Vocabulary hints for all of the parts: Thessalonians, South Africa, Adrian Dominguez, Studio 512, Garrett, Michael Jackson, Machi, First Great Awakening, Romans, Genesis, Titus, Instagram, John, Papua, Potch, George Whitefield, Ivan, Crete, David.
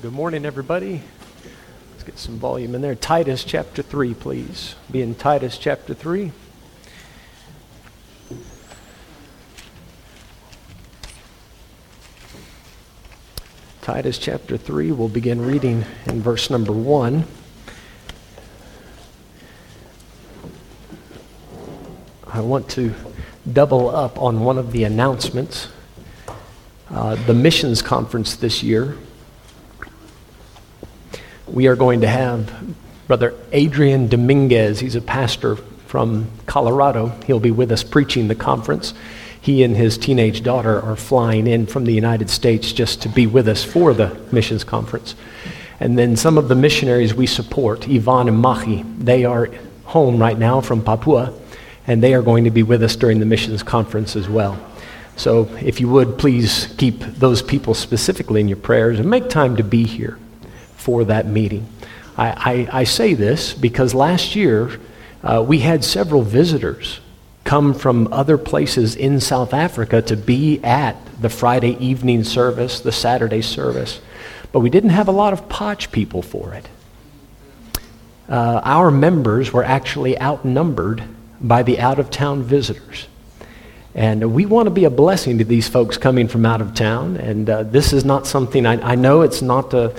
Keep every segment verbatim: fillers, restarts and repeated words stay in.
Good morning, everybody. Let's get some volume in there. Titus chapter three, please. Be in Titus chapter three. Titus chapter three, we'll begin reading in verse number one. I want to double up on one of the announcements. Uh, the missions conference this year, we are going to have Brother Adrian Dominguez. He's a pastor from Colorado. He'll be with us preaching the conference. He and his teenage daughter are flying in from the United States just to be with us for the missions conference. And then some of the missionaries we support, Ivan and Machi, they are home right now from Papua, and they are going to be with us during the missions conference as well. So if you would, please keep those people specifically in your prayers and make time to be here for that meeting. I, I, I say this because last year uh, we had several visitors come from other places in South Africa to be at the Friday evening service, the Saturday service, but we didn't have a lot of Potch people for it. Uh, our members were actually outnumbered by the out-of-town visitors. And we want to be a blessing to these folks coming from out of town. And uh, this is not something, I, I know it's not a,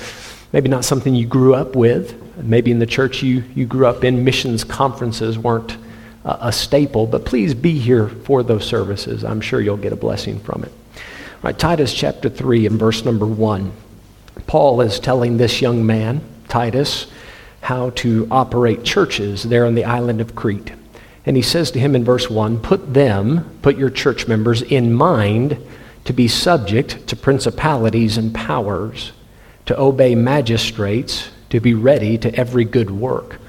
maybe not something you grew up with. Maybe in the church you, you grew up in, missions conferences weren't uh, a staple. But please be here for those services. I'm sure you'll get a blessing from it. All right, Titus chapter three and verse number one. Paul is telling this young man, Titus, how to operate churches there on the island of Crete. And he says to him in verse one, put them, put your church members in mind to be subject to principalities and powers, to obey magistrates, to be ready to every good work.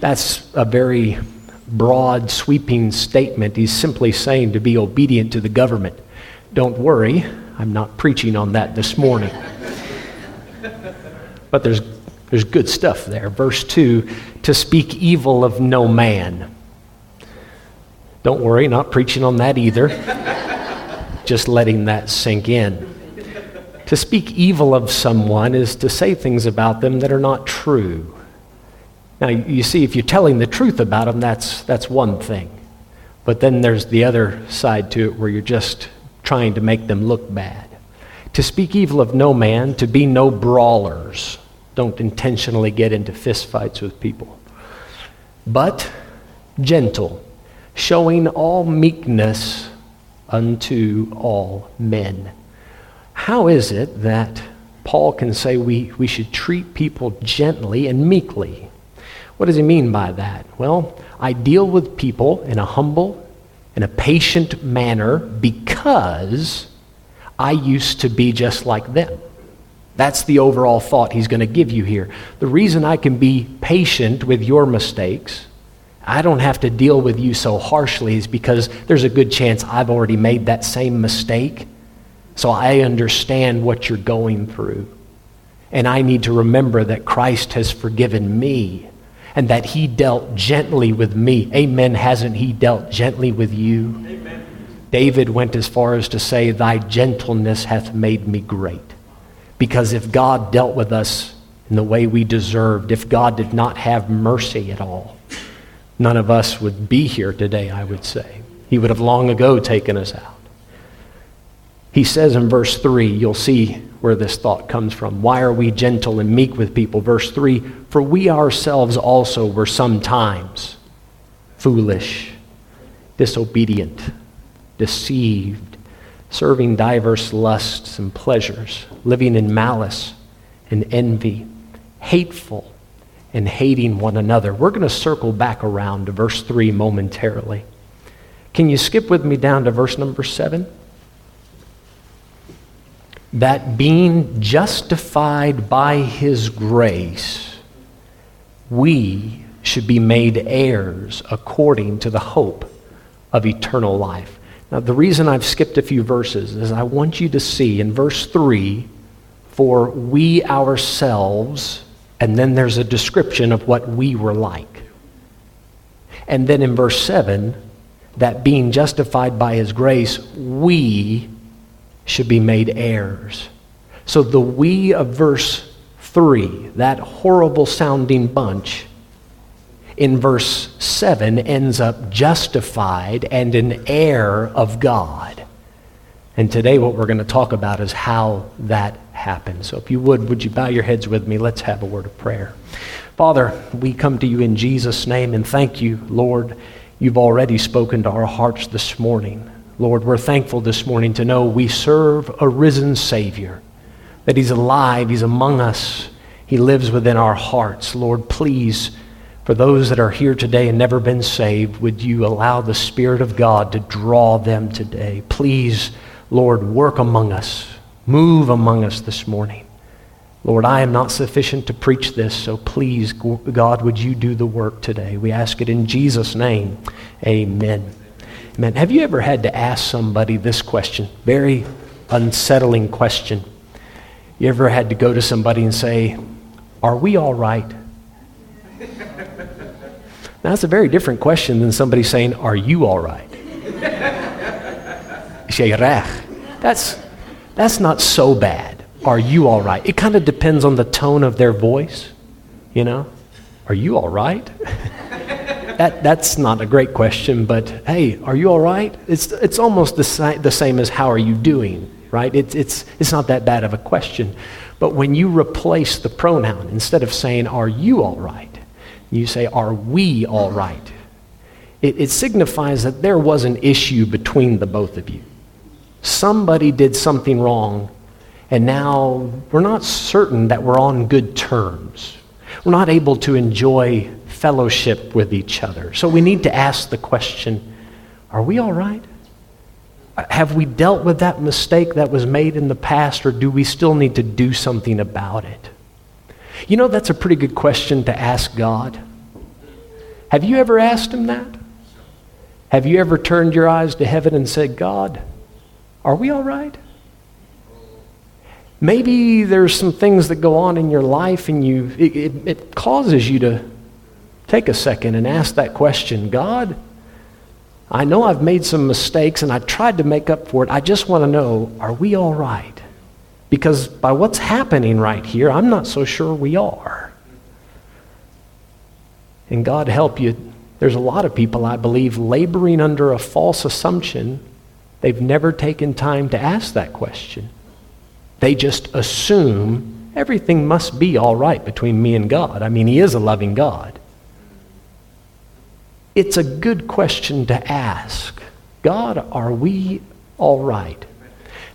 That's a very broad, sweeping statement. He's simply saying to be obedient to the government. Don't worry, I'm not preaching on that this morning. But there's, there's good stuff there. Verse two, to speak evil of no man. Don't worry, not preaching on that either. Just letting that sink in. To speak evil of someone is to say things about them that are not true. Now, you see, if you're telling the truth about them, that's, that's one thing. But then there's the other side to it where you're just trying to make them look bad. To speak evil of no man, to be no brawlers. Don't intentionally get into fistfights with people. But gentle, showing all meekness unto all men. How is it that Paul can say we, we should treat people gently and meekly? What does he mean by that? Well, I deal with people in a humble and a patient manner because I used to be just like them. That's the overall thought he's going to give you here. The reason I can be patient with your mistakes, I don't have to deal with you so harshly, is because there's a good chance I've already made that same mistake. So I understand what you're going through. And I need to remember that Christ has forgiven me and that he dealt gently with me. Amen. Hasn't he dealt gently with you? Amen. David went as far as to say, thy gentleness hath made me great. Because if God dealt with us in the way we deserved, if God did not have mercy at all, none of us would be here today, I would say. He would have long ago taken us out. He says in verse three, you'll see where this thought comes from. Why are we gentle and meek with people? Verse three, for we ourselves also were sometimes foolish, disobedient, deceived, serving diverse lusts and pleasures, living in malice and envy, hateful, and hating one another. We're going to circle back around to verse three momentarily. Can you skip with me down to verse number seven? That being justified by his grace, we should be made heirs according to the hope of eternal life. Now, the reason I've skipped a few verses is I want you to see in verse three, for we ourselves... And then there's a description of what we were like. And then in verse seven, that being justified by his grace, we should be made heirs. So the we of verse three, that horrible sounding bunch, in verse seven ends up justified and an heir of God. And today what we're going to talk about is how that happens. So if you would, would you bow your heads with me? Let's have a word of prayer. Father, we come to you in Jesus' name, and thank you, Lord. You've already spoken to our hearts this morning. Lord, we're thankful this morning to know we serve a risen Savior, that he's alive, he's among us, he lives within our hearts. Lord, please, for those that are here today and never been saved, would you allow the Spirit of God to draw them today? Please, Lord, work among us. Move among us this morning. Lord, I am not sufficient to preach this, so please, God, would you do the work today? We ask it in Jesus' name. Amen. Amen. Have you ever had to ask somebody this question? Very unsettling question. You ever had to go to somebody and say, "Are we all right?" Now, that's a very different question than somebody saying, "Are you all right?" That's, that's not so bad. Are you all right? It kind of depends on the tone of their voice, you know. Are you all right? that that's not a great question, but hey, are you all right? It's it's almost the si- the same as how are you doing, right? It's it's it's not that bad of a question, but when you replace the pronoun, instead of saying "Are you all right," you say, "Are we all right?" It, it signifies that there was an issue between the both of you. Somebody did something wrong, and now we're not certain that we're on good terms. We're not able to enjoy fellowship with each other. So we need to ask the question, are we all right? Have we dealt with that mistake that was made in the past, or do we still need to do something about it? You know, that's a pretty good question to ask God. Have you ever asked him that? Have you ever turned your eyes to heaven and said, God, are we all right? Maybe there's some things that go on in your life, and you it, it, it causes you to take a second and ask that question. God, I know I've made some mistakes, and I tried to make up for it. I just want to know, are we all right? Because by what's happening right here, I'm not so sure we are. And God help you, there's a lot of people, I believe, laboring under a false assumption. They've never taken time to ask that question. They just assume everything must be all right between me and God. I mean, he is a loving God. It's a good question to ask. God, are we all right?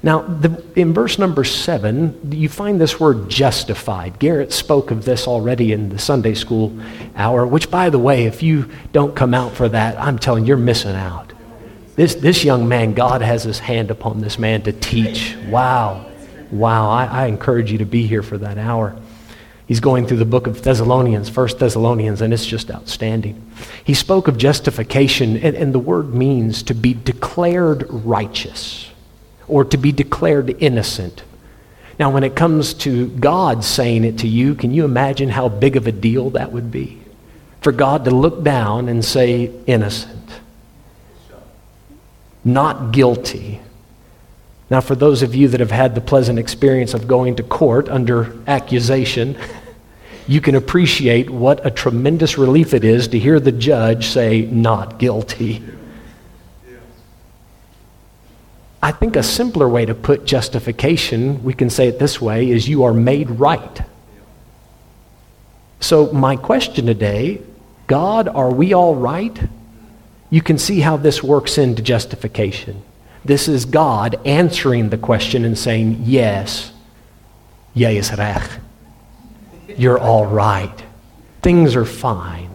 Now, the, in verse number seven, you find this word justified. Garrett spoke of this already in the Sunday school hour, which, by the way, if you don't come out for that, I'm telling you, you're missing out. This this young man, God has his hand upon this man to teach. Wow. Wow. I, I encourage you to be here for that hour. He's going through the book of Thessalonians, First Thessalonians, and it's just outstanding. He spoke of justification, and, and the word means to be declared righteous, or to be declared innocent. Now, when it comes to God saying it to you, can you imagine how big of a deal that would be? For God to look down and say, innocent, not guilty. Now, for those of you that have had the pleasant experience of going to court under accusation, you can appreciate what a tremendous relief it is to hear the judge say, not guilty. I think a simpler way to put justification, we can say it this way, is you are made right. So my question today, God, are we all right? You can see how this works into justification. This is God answering the question and saying, yes, yes, you're all right. Things are fine.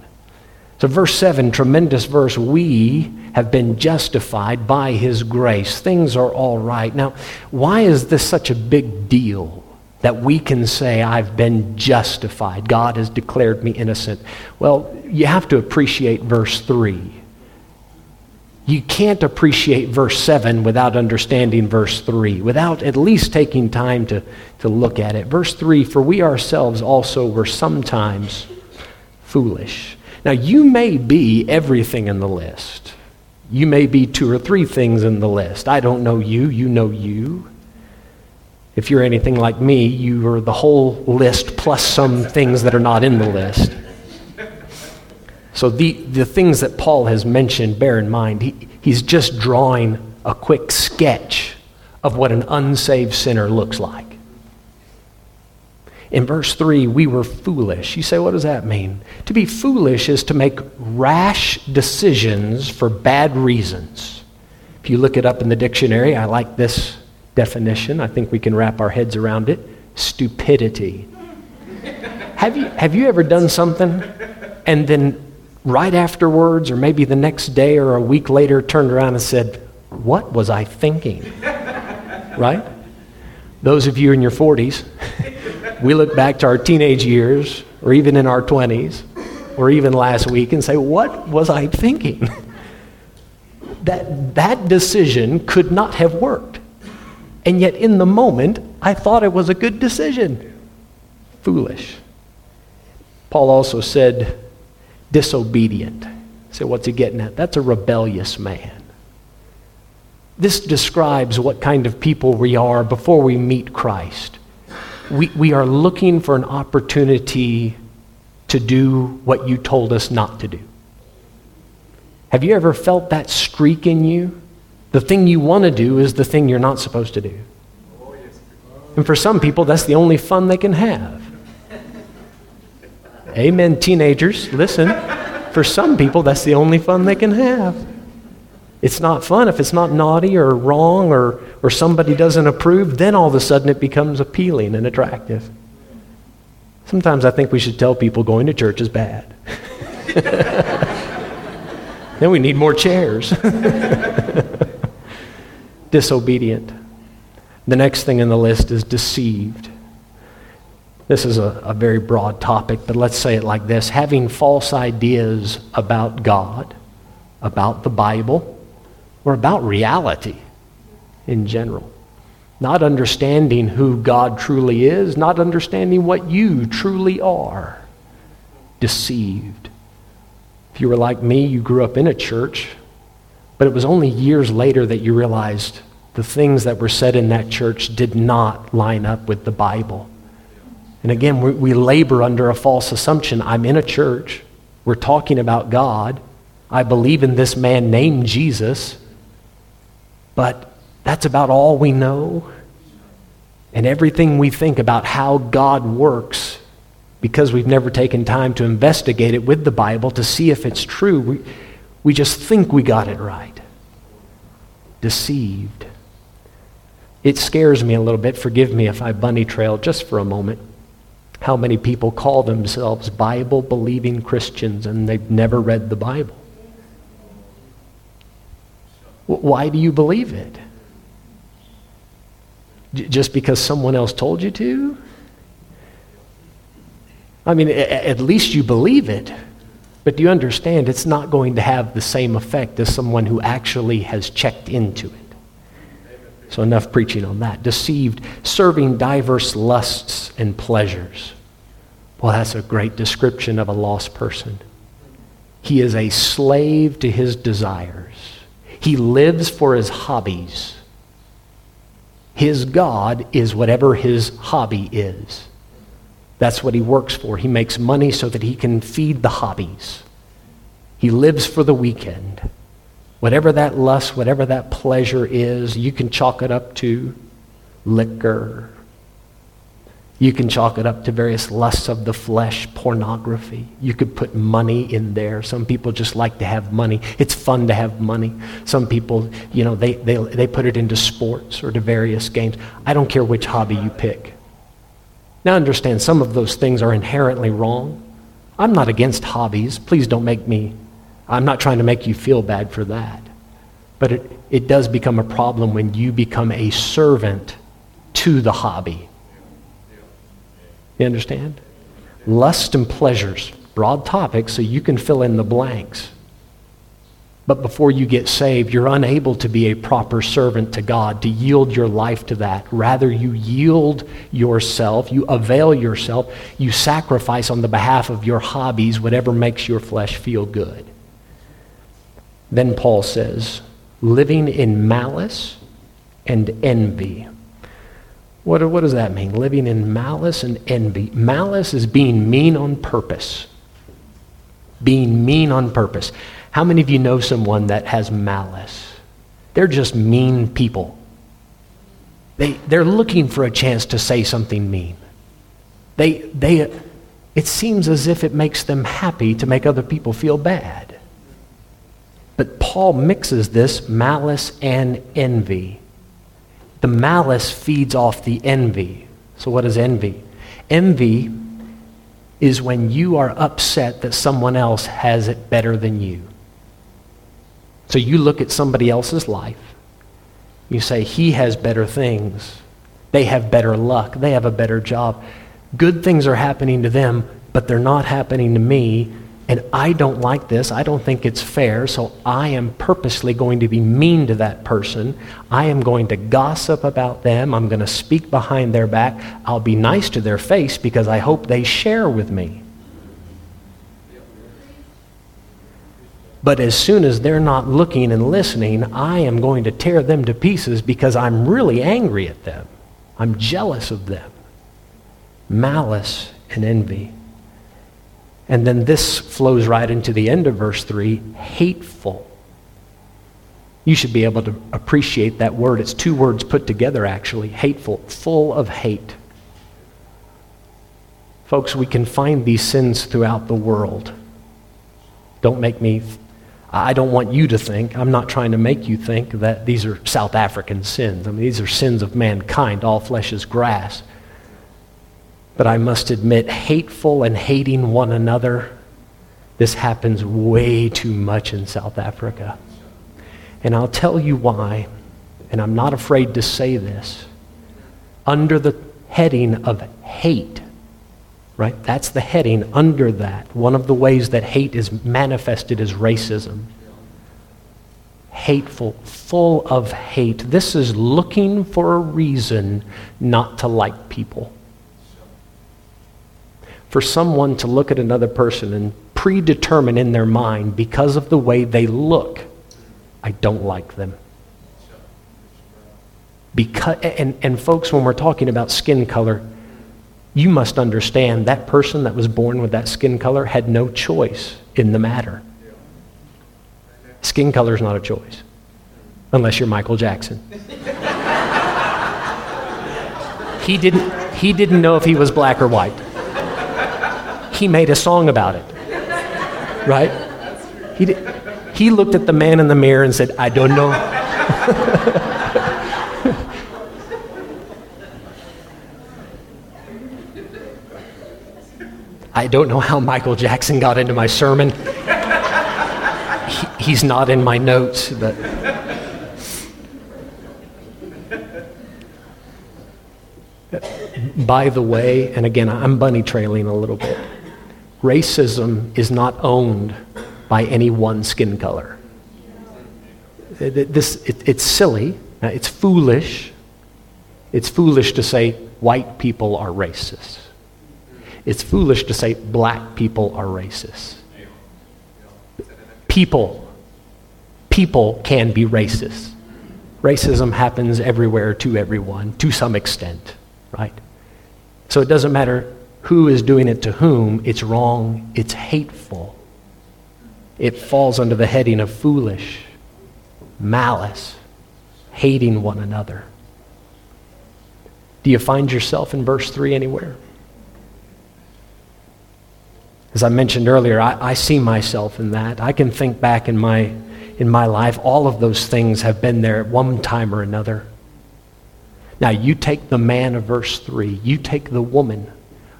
So verse seven, tremendous verse, we have been justified by his grace. Things are all right. Now, why is this such a big deal that we can say I've been justified? God has declared me innocent. Well, you have to appreciate verse three. You can't appreciate verse seven without understanding verse three, without at least taking time to, to look at it. Verse three, for we ourselves also were sometimes foolish. Now, you may be everything in the list. You may be two or three things in the list. I don't know you. You know you. If you're anything like me, you are the whole list plus some things that are not in the list. So the, the things that Paul has mentioned, bear in mind, he, he's just drawing a quick sketch of what an unsaved sinner looks like. In verse three, we were foolish. You say, what does that mean? To be foolish is to make rash decisions for bad reasons. If you look it up in the dictionary, I like this definition. I think we can wrap our heads around it. Stupidity. Have you, have you ever done something and then right afterwards, or maybe the next day or a week later, turned around and said, what was I thinking? Right? Those of you in your forties, we look back to our teenage years, or even in our twenties, or even last week, and say, what was I thinking? That that decision could not have worked. And yet in the moment, I thought it was a good decision. Foolish. Paul also said, disobedient. So what's he getting at? That's a rebellious man. This describes what kind of people we are before we meet Christ. We we are looking for an opportunity to do what you told us not to do. Have you ever felt that streak in you? The thing you want to do is the thing you're not supposed to do. And for some people, that's the only fun they can have. Amen, teenagers. Listen, for some people, that's the only fun they can have. It's not fun. If it's not naughty or wrong or, or somebody doesn't approve, then all of a sudden it becomes appealing and attractive. Sometimes I think we should tell people going to church is bad. Then we need more chairs. Disobedient. The next thing in the list is deceived. This is a, a very broad topic, but let's say it like this. Having false ideas about God, about the Bible, or about reality in general. Not understanding who God truly is, not understanding what you truly are. Deceived. If you were like me, you grew up in a church, but it was only years later that you realized the things that were said in that church did not line up with the Bible. And again, we, we labor under a false assumption. I'm in a church. We're talking about God. I believe in this man named Jesus. But that's about all we know. And everything we think about how God works, because we've never taken time to investigate it with the Bible to see if it's true, we, we just think we got it right. Deceived. It scares me a little bit. Forgive me if I bunny trail just for a moment. How many people call themselves Bible-believing Christians and they've never read the Bible? Why do you believe it? J- just because someone else told you to? I mean, a- at least you believe it. But do you understand it's not going to have the same effect as someone who actually has checked into it? So enough preaching on that. Deceived, serving diverse lusts and pleasures. Well, that's a great description of a lost person. He is a slave to his desires. He lives for his hobbies. His God is whatever his hobby is. That's what he works for. He makes money so that he can feed the hobbies. He lives for the weekend. Whatever that lust, whatever that pleasure is, you can chalk it up to liquor. You can chalk it up to various lusts of the flesh, pornography. You could put money in there. Some people just like to have money. It's fun to have money. Some people, you know, they, they, they put it into sports or to various games. I don't care which hobby you pick. Now understand, some of those things are inherently wrong. I'm not against hobbies. Please don't make me, I'm not trying to make you feel bad for that. But it, it does become a problem when you become a servant to the hobby. You understand? Lust and pleasures, broad topic, so you can fill in the blanks. But before you get saved, you're unable to be a proper servant to God, to yield your life to that. Rather, you yield yourself, you avail yourself, you sacrifice on the behalf of your hobbies, whatever makes your flesh feel good. Then Paul says, living in malice and envy. What, what does that mean? Living in malice and envy. Malice is being mean on purpose. Being mean on purpose. How many of you know someone that has malice? They're just mean people. They, they're looking for a chance to say something mean. They, they, it seems as if it makes them happy to make other people feel bad. But Paul mixes this malice and envy. The malice feeds off the envy. So what is envy? Envy is when you are upset that someone else has it better than you. So you look at somebody else's life. You say, he has better things. They have better luck. They have a better job. Good things are happening to them, but they're not happening to me. And I don't like this. I don't think it's fair. So I am purposely going to be mean to that person. I am going to gossip about them. I'm going to speak behind their back. I'll be nice to their face because I hope they share with me. But as soon as they're not looking and listening, I am going to tear them to pieces because I'm really angry at them. I'm jealous of them. Malice and envy. And then this flows right into the end of verse three, hateful. You should be able to appreciate that word. It's two words put together, actually. Hateful, full of hate. Folks, we can find these sins throughout the world. Don't make me, I don't want you to think, I'm not trying to make you think that these are South African sins. I mean, these are sins of mankind. All flesh is grass. But I must admit, hateful and hating one another, this happens way too much in South Africa. And I'll tell you why, and I'm not afraid to say this. Under the heading of hate, right? That's the heading under that. One of the ways that hate is manifested is racism. Hateful, full of hate. This is looking for a reason not to like people. For someone to look at another person and predetermine in their mind, because of the way they look, I don't like them. Because, and, and folks, when we're talking about skin color, you must understand that person that was born with that skin color had no choice in the matter. Skin color is not a choice, unless you're Michael Jackson. He didn't, he didn't know if he was black or white. He made a song about it, right? He did, he looked at the man in the mirror and said, I don't know. I don't know how Michael Jackson got into my sermon. He, he's not in my notes, but... By the way, and again, I'm bunny trailing a little bit. Racism is not owned by any one skin color. This, it, it's silly. It's foolish. It's foolish to say white people are racist. It's foolish to say black people are racist. People, people can be racist. Racism happens everywhere to everyone, to some extent, right? So it doesn't matter who is doing it to whom, it's wrong, it's hateful. It falls under the heading of foolish, malice, hating one another. Do you find yourself in verse three anywhere? As I mentioned earlier, I, I see myself in that. I can think back in my, in my life, all of those things have been there at one time or another. Now, you take the man of verse three, you take the woman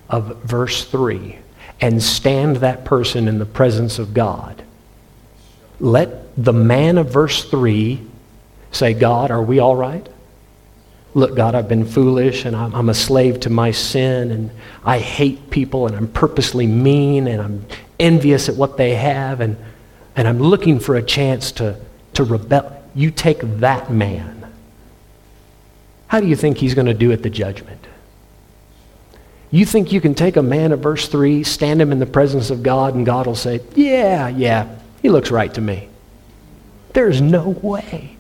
of verse three, and stand that person in the presence of God. Let the man of verse three say, God, are we all right? Look, God, I've been foolish, and I'm, I'm a slave to my sin, and I hate people, and I'm purposely mean, and I'm envious at what they have, and, and I'm looking for a chance to, to rebel. You take that man. How do you think he's going to do at the judgment? You think you can take a man of verse three, stand him in the presence of God, and God will say, yeah, yeah, he looks right to me. There's no way.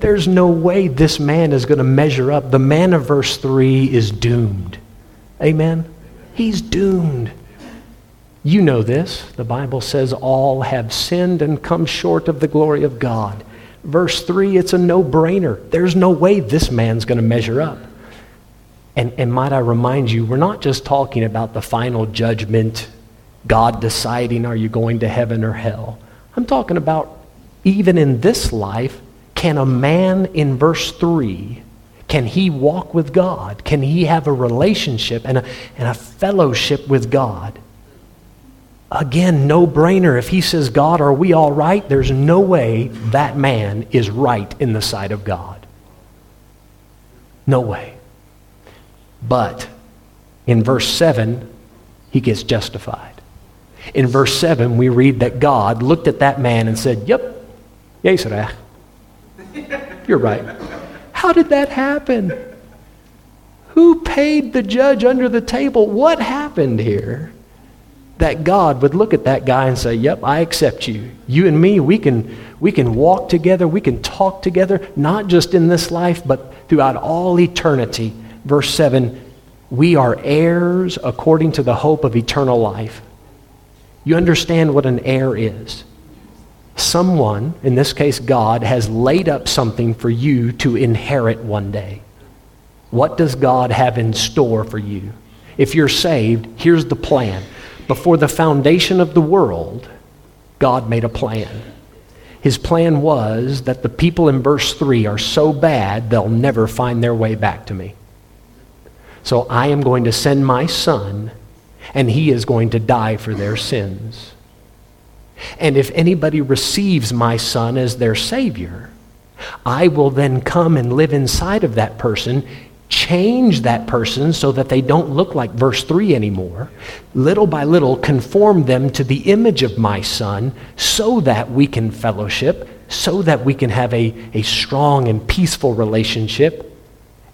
There's no way this man is going to measure up. The man of verse three is doomed. Amen? He's doomed. You know this. The Bible says all have sinned and come short of the glory of God. Verse three, it's a no-brainer. There's no way this man's going to measure up. And, and might I remind you, we're not just talking about the final judgment, God deciding are you going to heaven or hell. I'm talking about even in this life, can a man in verse three, can he walk with God? Can he have a relationship and a, and a fellowship with God? Again, no brainer. If he says, God, are we all right? There's no way that man is right in the sight of God. No way. But in verse seven, he gets justified. In verse seven, we read that God looked at that man and said, yep, Yisrach, you're right. How did that happen? Who paid the judge under the table? What happened here? That God would look at that guy and say, yep, I accept you. You and me, we can we can walk together, we can talk together, not just in this life, but throughout all eternity. Verse seven, we are heirs according to the hope of eternal life. You understand what an heir is. Someone, in this case God, has laid up something for you to inherit one day. What does God have in store for you? If you're saved, here's the plan. Before the foundation of the world, God made a plan. His plan was that the people in verse three are so bad, they'll never find their way back to me. So I am going to send my son, and he is going to die for their sins. And if anybody receives my son as their savior, I will then come and live inside of that person, change that person so that they don't look like verse three anymore, little by little conform them to the image of my son so that we can fellowship, so that we can have a, a strong and peaceful relationship.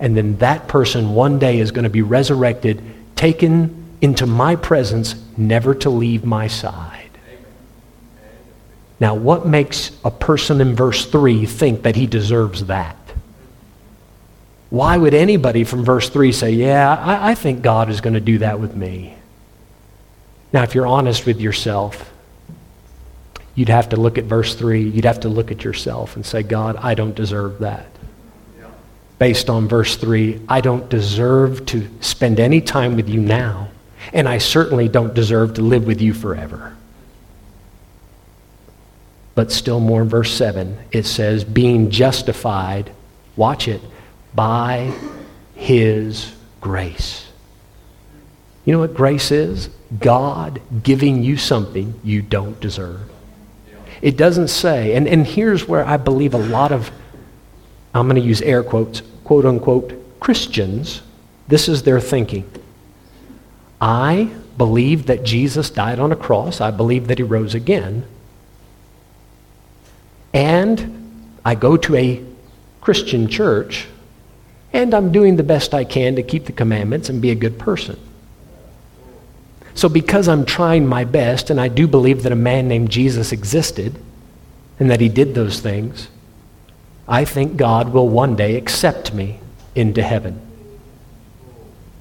And then that person one day is going to be resurrected, taken into my presence, never to leave my side. Now, what makes a person in verse three think that he deserves that? Why would anybody from verse three say, yeah, I, I think God is going to do that with me? Now, if you're honest with yourself, you'd have to look at verse three, you'd have to look at yourself and say, God, I don't deserve that. Yeah. Based on verse three, I don't deserve to spend any time with you now, and I certainly don't deserve to live with you forever. But still more in verse seven, it says, being justified, watch it, by his grace. You know what grace is? God giving you something you don't deserve. It doesn't say, and, and here's where I believe a lot of, I'm going to use air quotes, quote unquote, Christians, this is their thinking. I believe that Jesus died on a cross. I believe that he rose again. And I go to a Christian church, and I'm doing the best I can to keep the commandments and be a good person. So because I'm trying my best, and I do believe that a man named Jesus existed, and that he did those things, I think God will one day accept me into heaven.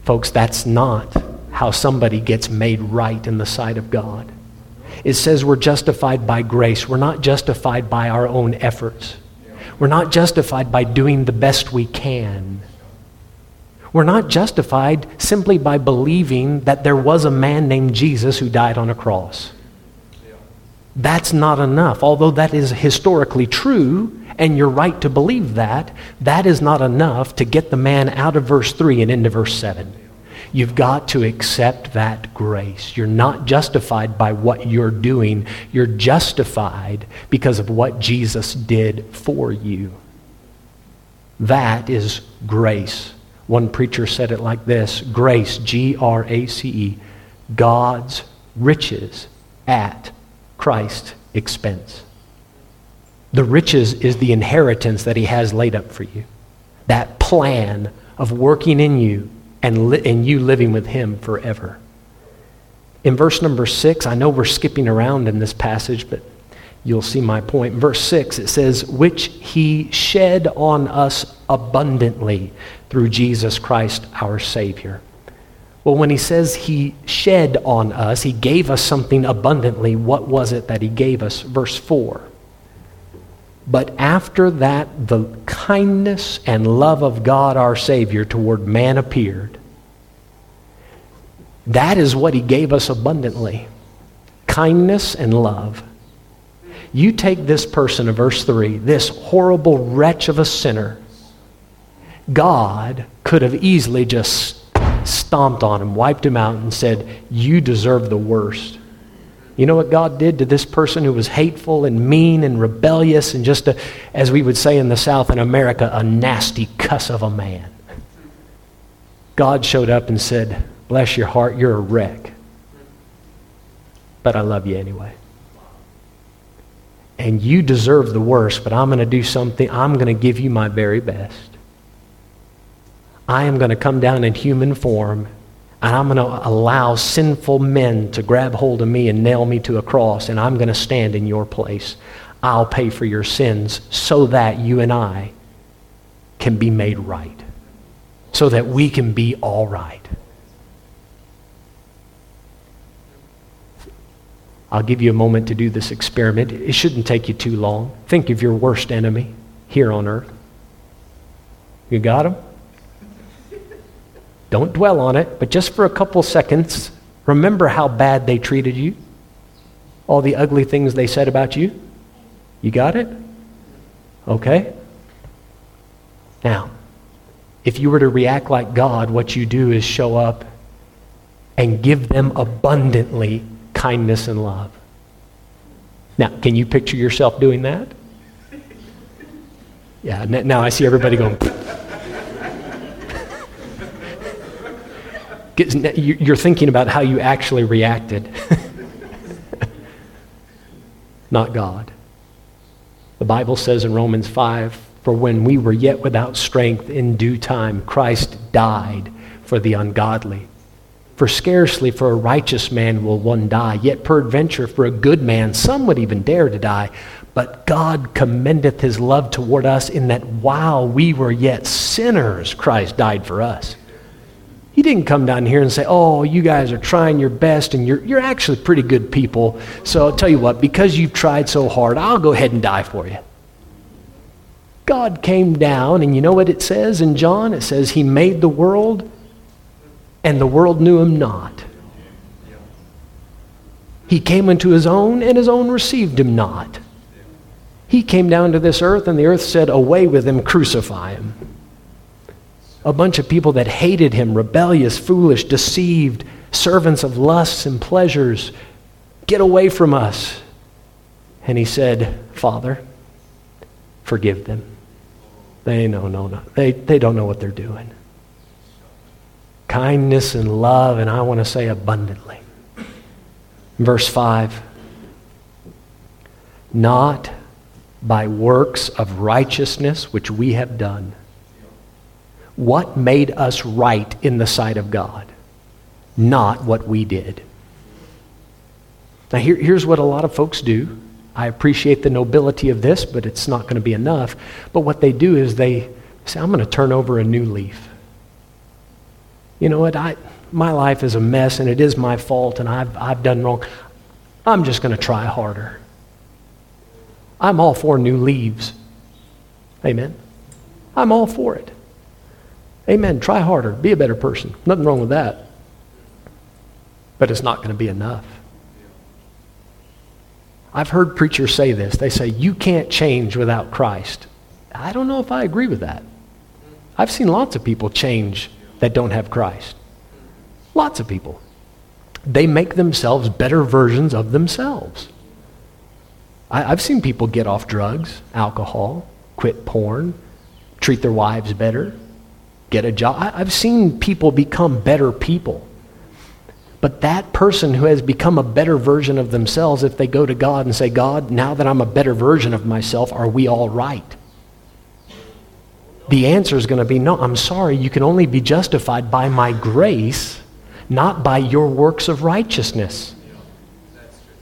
Folks, that's not how somebody gets made right in the sight of God. It says we're justified by grace. We're not justified by our own efforts. We're not justified by doing the best we can. We're not justified simply by believing that there was a man named Jesus who died on a cross. That's not enough. Although that is historically true, and you're right to believe that, that is not enough to get the man out of verse three and into verse seven. You've got to accept that grace. You're not justified by what you're doing. You're justified because of what Jesus did for you. That is grace. One preacher said it like this, grace, G R A C E, God's riches at Christ's expense. The riches is the inheritance that he has laid up for you. That plan of working in you And, li- and you living with him forever. In verse number six, I know we're skipping around in this passage, but you'll see my point. Verse six, it says, which he shed on us abundantly through Jesus Christ our Savior. Well, when he says he shed on us, he gave us something abundantly. What was it that he gave us? Verse four. But after that, the kindness and love of God our Savior toward man appeared. That is what he gave us abundantly. Kindness and love. You take this person of verse three, this horrible wretch of a sinner. God could have easily just stomped on him, wiped him out, and said, you deserve the worst. You know what God did to this person who was hateful and mean and rebellious and just, a, as we would say in the South in America, a nasty cuss of a man? God showed up and said, bless your heart, you're a wreck. But I love you anyway. And you deserve the worst, but I'm going to do something. I'm going to give you my very best. I am going to come down in human form, and I'm going to allow sinful men to grab hold of me and nail me to a cross, and I'm going to stand in your place. I'll pay for your sins so that you and I can be made right, so that we can be all right. I'll give you a moment to do this experiment. It shouldn't take you too long. Think of your worst enemy here on earth. You got him? Don't dwell on it, but just for a couple seconds, remember how bad they treated you, all the ugly things they said about you. You got it? Okay. Now, if you were to react like God, what you do is show up and give them abundantly kindness and love. Now, can you picture yourself doing that? Yeah, now I see everybody going... You're thinking about how you actually reacted. Not God. The Bible says in Romans five, for when we were yet without strength, in due time, Christ died for the ungodly. For scarcely for a righteous man will one die, yet peradventure for a good man some would even dare to die. But God commendeth his love toward us in that while we were yet sinners, Christ died for us. He didn't come down here and say, oh, you guys are trying your best and you're you're actually pretty good people. So I'll tell you what, because you've tried so hard, I'll go ahead and die for you. God came down, and you know what it says in John? It says he made the world and the world knew him not. He came unto his own and his own received him not. He came down to this earth and the earth said, away with him, crucify him. A bunch of people that hated him, rebellious, foolish, deceived, servants of lusts and pleasures, get away from us. And he said, Father, forgive them. They know, no, no. They, they don't know what they're doing. Kindness and love, and I want to say abundantly. Verse five, not by works of righteousness which we have done. What made us right in the sight of God? Not what we did. Now here, here's what a lot of folks do. I appreciate the nobility of this, but it's not going to be enough. But what they do is they say, I'm going to turn over a new leaf. You know what? I my life is a mess and it is my fault and I've I've done wrong. I'm just going to try harder. I'm all for new leaves. Amen. I'm all for it. Amen. Try harder. Be a better person. Nothing wrong with that. But it's not going to be enough. I've heard preachers say this. They say, you can't change without Christ. I don't know if I agree with that. I've seen lots of people change that don't have Christ. Lots of people. They make themselves better versions of themselves. I, I've seen people get off drugs, alcohol, quit porn, treat their wives better, get a job. I, I've seen people become better people. But that person who has become a better version of themselves, if they go to God and say, God, now that I'm a better version of myself, are we all right? The answer is going to be, no, I'm sorry, you can only be justified by my grace, not by your works of righteousness.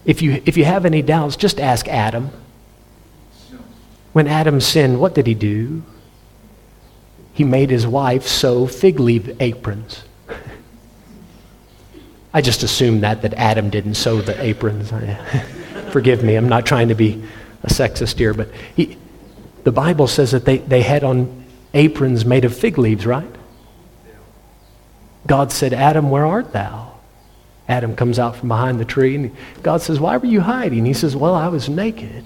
If you if you have any doubts, just ask Adam. When Adam sinned, what did he do? He made his wife sew fig leaf aprons. I just assumed that, that Adam didn't sew the aprons. Forgive me, I'm not trying to be a sexist here, but he, the Bible says that they, they had on aprons made of fig leaves, right? God said, Adam, where art thou? Adam comes out from behind the tree, and God says, why were you hiding? He says, well, I was naked.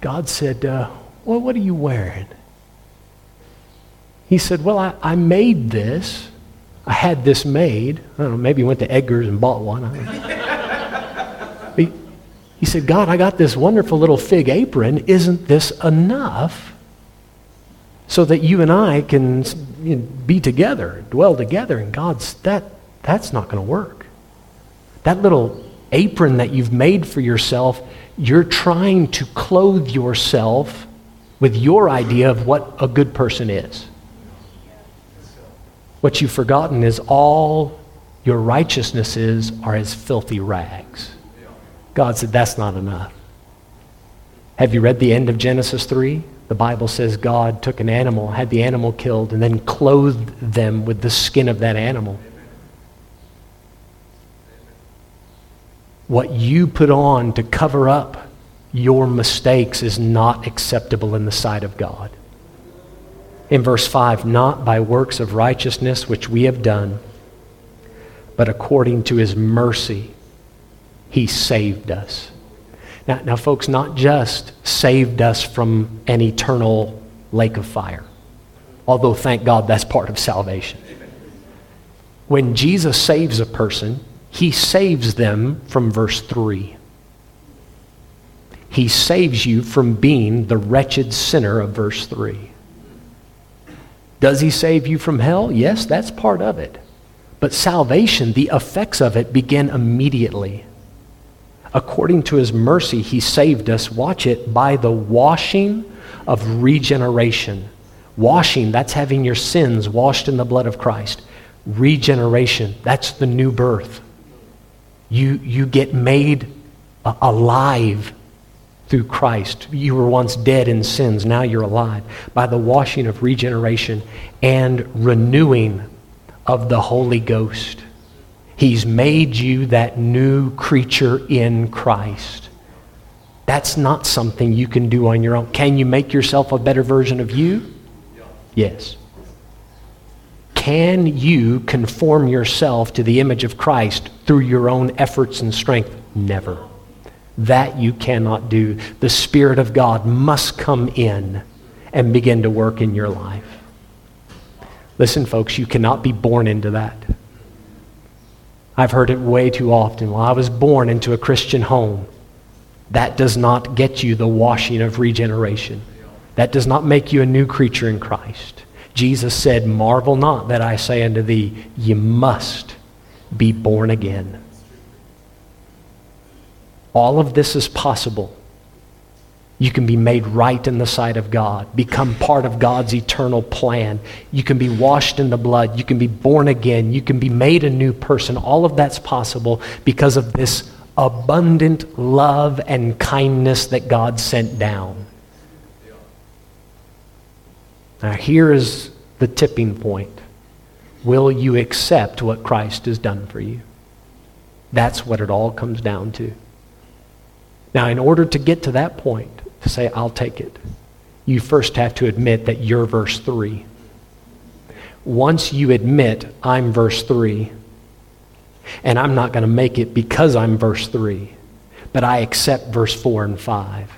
God said, uh, well, what are you wearing? He said, well, I, I made this. I had this made. I don't know, maybe he went to Edgar's and bought one. I don't know. he, he said, God, I got this wonderful little fig apron. Isn't this enough so that you and I can, you know, be together, dwell together? And God's, that, that's not going to work. That little apron that you've made for yourself, you're trying to clothe yourself with your idea of what a good person is. What you've forgotten is all your righteousnesses are as filthy rags. God said, that's not enough. Have you read the end of Genesis three? The Bible says God took an animal, had the animal killed, and then clothed them with the skin of that animal. What you put on to cover up your mistakes is not acceptable in the sight of God. In verse five, not by works of righteousness which we have done, but according to his mercy, he saved us. Now, now folks, not just saved us from an eternal lake of fire, although thank God that's part of salvation. When Jesus saves a person, he saves them from verse three. He saves you from being the wretched sinner of verse three. Does he save you from hell? Yes, that's part of it. But salvation, the effects of it begin immediately. According to his mercy, he saved us, watch it, by the washing of regeneration. Washing, that's having your sins washed in the blood of Christ. Regeneration, that's the new birth. You, you get made alive through Christ. You were once dead in sins, now you're alive. By the washing of regeneration and renewing of the Holy Ghost. He's made you that new creature in Christ. That's not something you can do on your own. Can you make yourself a better version of you? Yes. Can you conform yourself to the image of Christ through your own efforts and strength? Never. That you cannot do. The Spirit of God must come in and begin to work in your life. Listen, folks, you cannot be born into that. I've heard it way too often. Well, I was born into a Christian home. That does not get you the washing of regeneration. That does not make you a new creature in Christ. Jesus said, marvel not that I say unto thee, ye must be born again. All of this is possible. You can be made right in the sight of God, become part of God's eternal plan. You can be washed in the blood. You can be born again. You can be made a new person. All of that's possible because of this abundant love and kindness that God sent down. Now here is the tipping point. Will you accept what Christ has done for you? That's what it all comes down to. Now, in order to get to that point, to say, I'll take it, you first have to admit that you're verse three. Once you admit, I'm verse three, and I'm not going to make it because I'm verse three, but I accept verse four and five.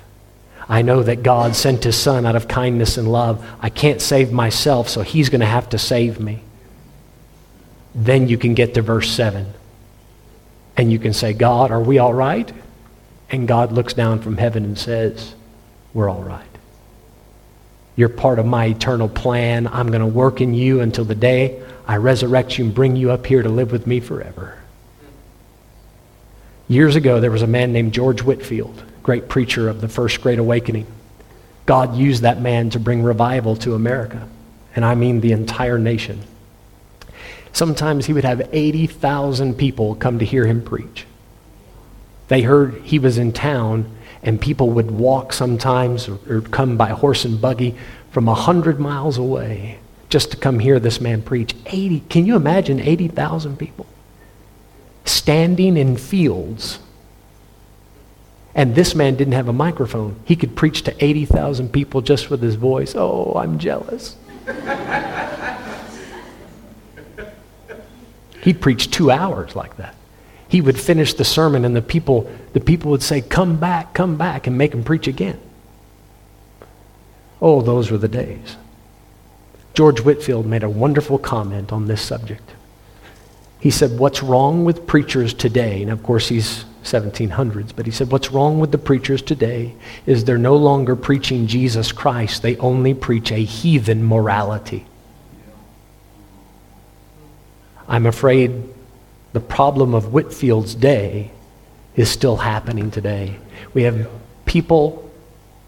I know that God sent his son out of kindness and love. I can't save myself, so he's going to have to save me. Then you can get to verse seven, and you can say, God, are we all right? And God looks down from heaven and says, we're all right. You're part of my eternal plan. I'm going to work in you until the day I resurrect you and bring you up here to live with me forever. Years ago, there was a man named George Whitefield, great preacher of the First Great Awakening. God used that man to bring revival to America, and I mean the entire nation. Sometimes he would have eighty thousand people come to hear him preach. They heard he was in town, and people would walk sometimes or come by horse and buggy from one hundred miles away just to come hear this man preach. eighty, can you imagine eighty thousand people standing in fields? And this man didn't have a microphone. He could preach to eighty thousand people just with his voice. Oh, I'm jealous. He'd preach two hours like that. He would finish the sermon, and the people the people would say, come back, come back, and make him preach again. Oh, those were the days. George Whitefield made a wonderful comment on this subject. He said, what's wrong with preachers today? And of course, he's seventeen hundreds, but he said, what's wrong with the preachers today is they're no longer preaching Jesus Christ. They only preach a heathen morality. I'm afraid the problem of Whitefield's day is still happening today. We have people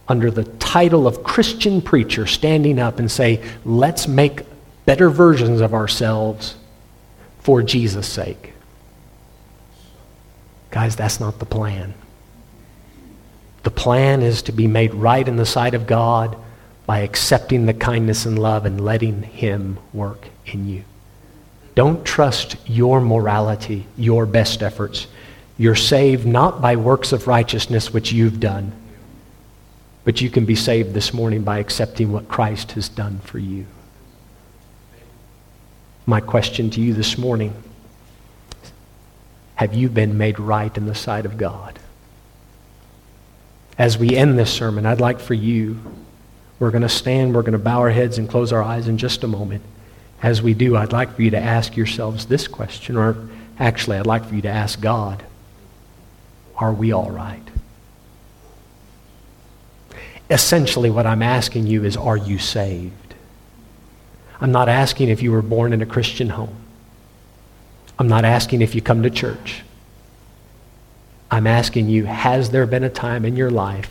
under the title of Christian preacher standing up and say, let's make better versions of ourselves for Jesus' sake. Guys, that's not the plan. The plan is to be made right in the sight of God by accepting the kindness and love and letting Him work in you. Don't trust your morality, your best efforts. You're saved not by works of righteousness which you've done, but you can be saved this morning by accepting what Christ has done for you. My question to you this morning: have you been made right in the sight of God? As we end this sermon, I'd like for you, we're going to stand, we're going to bow our heads and close our eyes in just a moment. As we do, I'd like for you to ask yourselves this question, or actually, I'd like for you to ask God, are we all right? Essentially, what I'm asking you is, are you saved? I'm not asking if you were born in a Christian home. I'm not asking if you come to church. I'm asking you, has there been a time in your life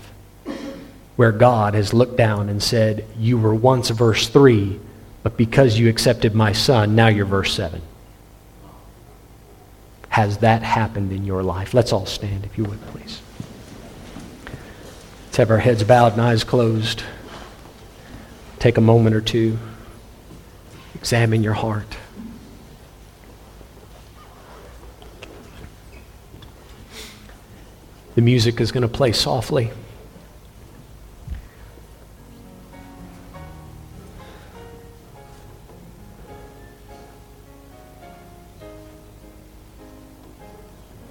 where God has looked down and said, you were once verse three, but because you accepted my son, now you're verse seven? Has that happened in your life? Let's all stand, if you would, please. Let's have our heads bowed and eyes closed. Take a moment or two. Examine your heart. The music is going to play softly.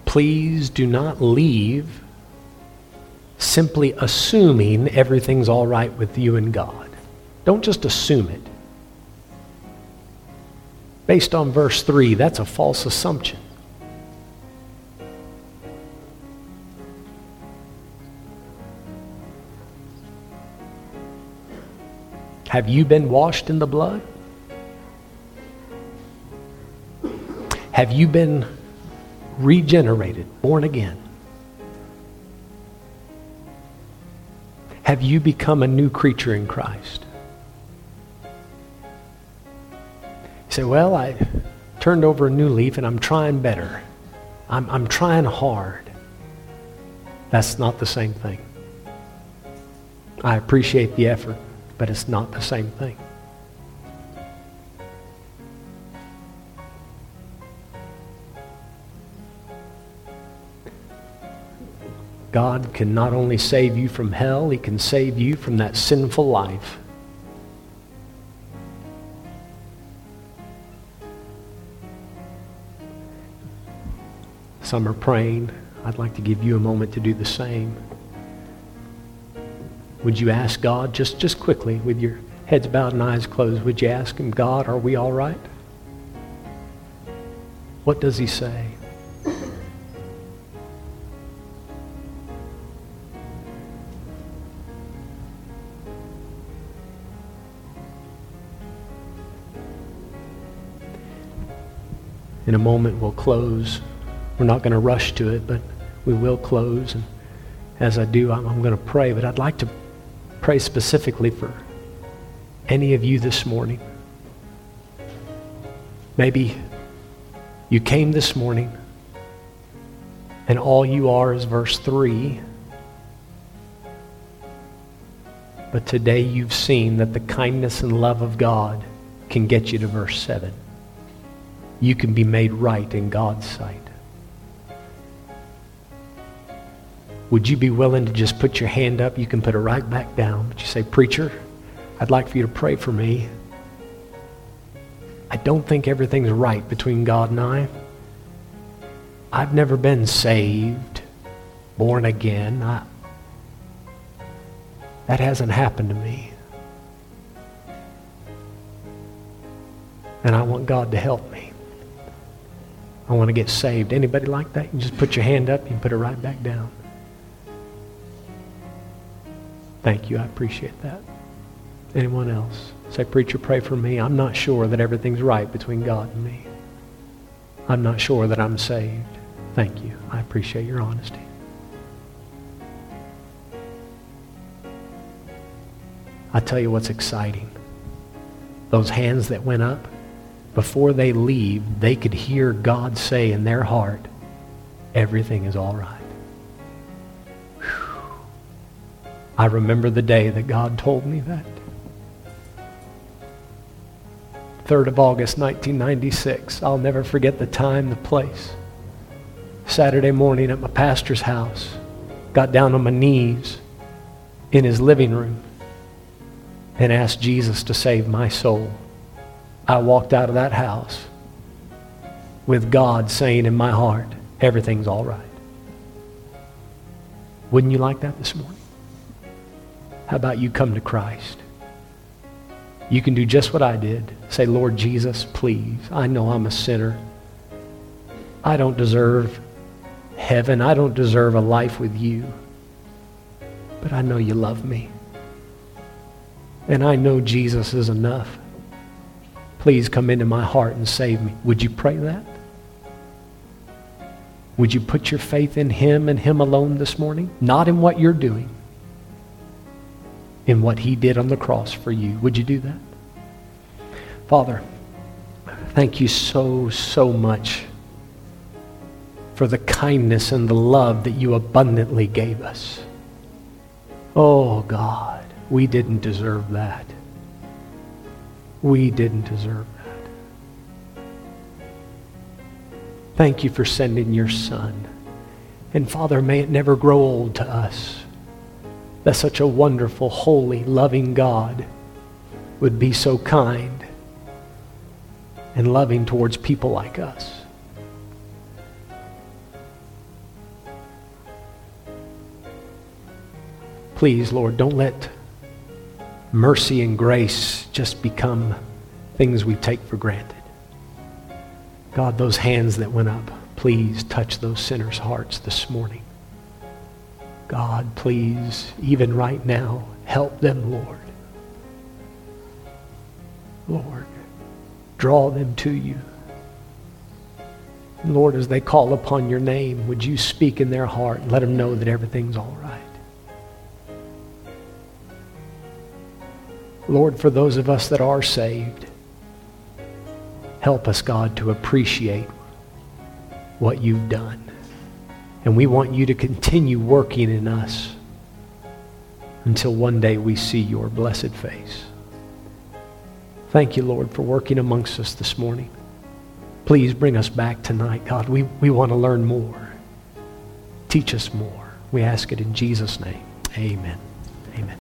Please do not leave simply assuming everything's all right with you and God. Don't just assume it. Based on verse three, that's a false assumption. Have you been washed in the blood? Have you been regenerated, born again? Have you become a new creature in Christ? You say, well, I turned over a new leaf and I'm trying better. I'm, I'm trying hard. That's not the same thing. I appreciate the effort, but it's not the same thing. God can not only save you from hell, He can save you from that sinful life. Some are praying. I'd like to give you a moment to do the same. Would you ask God, just, just quickly, with your heads bowed and eyes closed, would you ask Him, God, are we all right? What does He say? In a moment, we'll close. We're not going to rush to it, but we will close. And as I do, I'm, I'm going to pray, but I'd like to pray specifically for any of you this morning. Maybe you came this morning and all you are is verse three. But today you've seen that the kindness and love of God can get you to verse seven. You can be made right in God's sight. Would you be willing to just put your hand up? You can put it right back down. But you say, preacher, I'd like for you to pray for me. I don't think everything's right between God and I. I've never been saved, born again. I, that hasn't happened to me. And I want God to help me. I want to get saved. Anybody like that? You just put your hand up, you can put it right back down. Thank you. I appreciate that. Anyone else? Say, preacher, pray for me. I'm not sure that everything's right between God and me. I'm not sure that I'm saved. Thank you. I appreciate your honesty. I tell you what's exciting. Those hands that went up, before they leave, they could hear God say in their heart, everything is all right. I remember the day that God told me that. third of August, nineteen ninety-six. I'll never forget the time, the place. Saturday morning at my pastor's house. Got down on my knees in his living room and asked Jesus to save my soul. I walked out of that house with God saying in my heart, everything's all right. Wouldn't you like that this morning? How about you come to Christ? You can do just what I did. Say, Lord Jesus, please, I know I'm a sinner. I don't deserve heaven. I don't deserve a life with you. But I know you love me. And I know Jesus is enough. Please come into my heart and save me. Would you pray that? Would you put your faith in Him and Him alone this morning? Not in what you're doing. In what He did on the cross for you. Would you do that? Father, thank you so, so much for the kindness and the love that you abundantly gave us. Oh, God, we didn't deserve that. We didn't deserve that. Thank you for sending your Son. And Father, may it never grow old to us that such a wonderful, holy, loving God would be so kind and loving towards people like us. Please, Lord, don't let mercy and grace just become things we take for granted. God, those hands that went up, please touch those sinners' hearts this morning. God, please, even right now, help them, Lord. Lord, draw them to you. And Lord, as they call upon your name, would you speak in their heart and let them know that everything's all right. Lord, for those of us that are saved, help us, God, to appreciate what you've done. And we want you to continue working in us until one day we see your blessed face. Thank you, Lord, for working amongst us this morning. Please bring us back tonight, God. We, we want to learn more. Teach us more. We ask it in Jesus' name. Amen. Amen.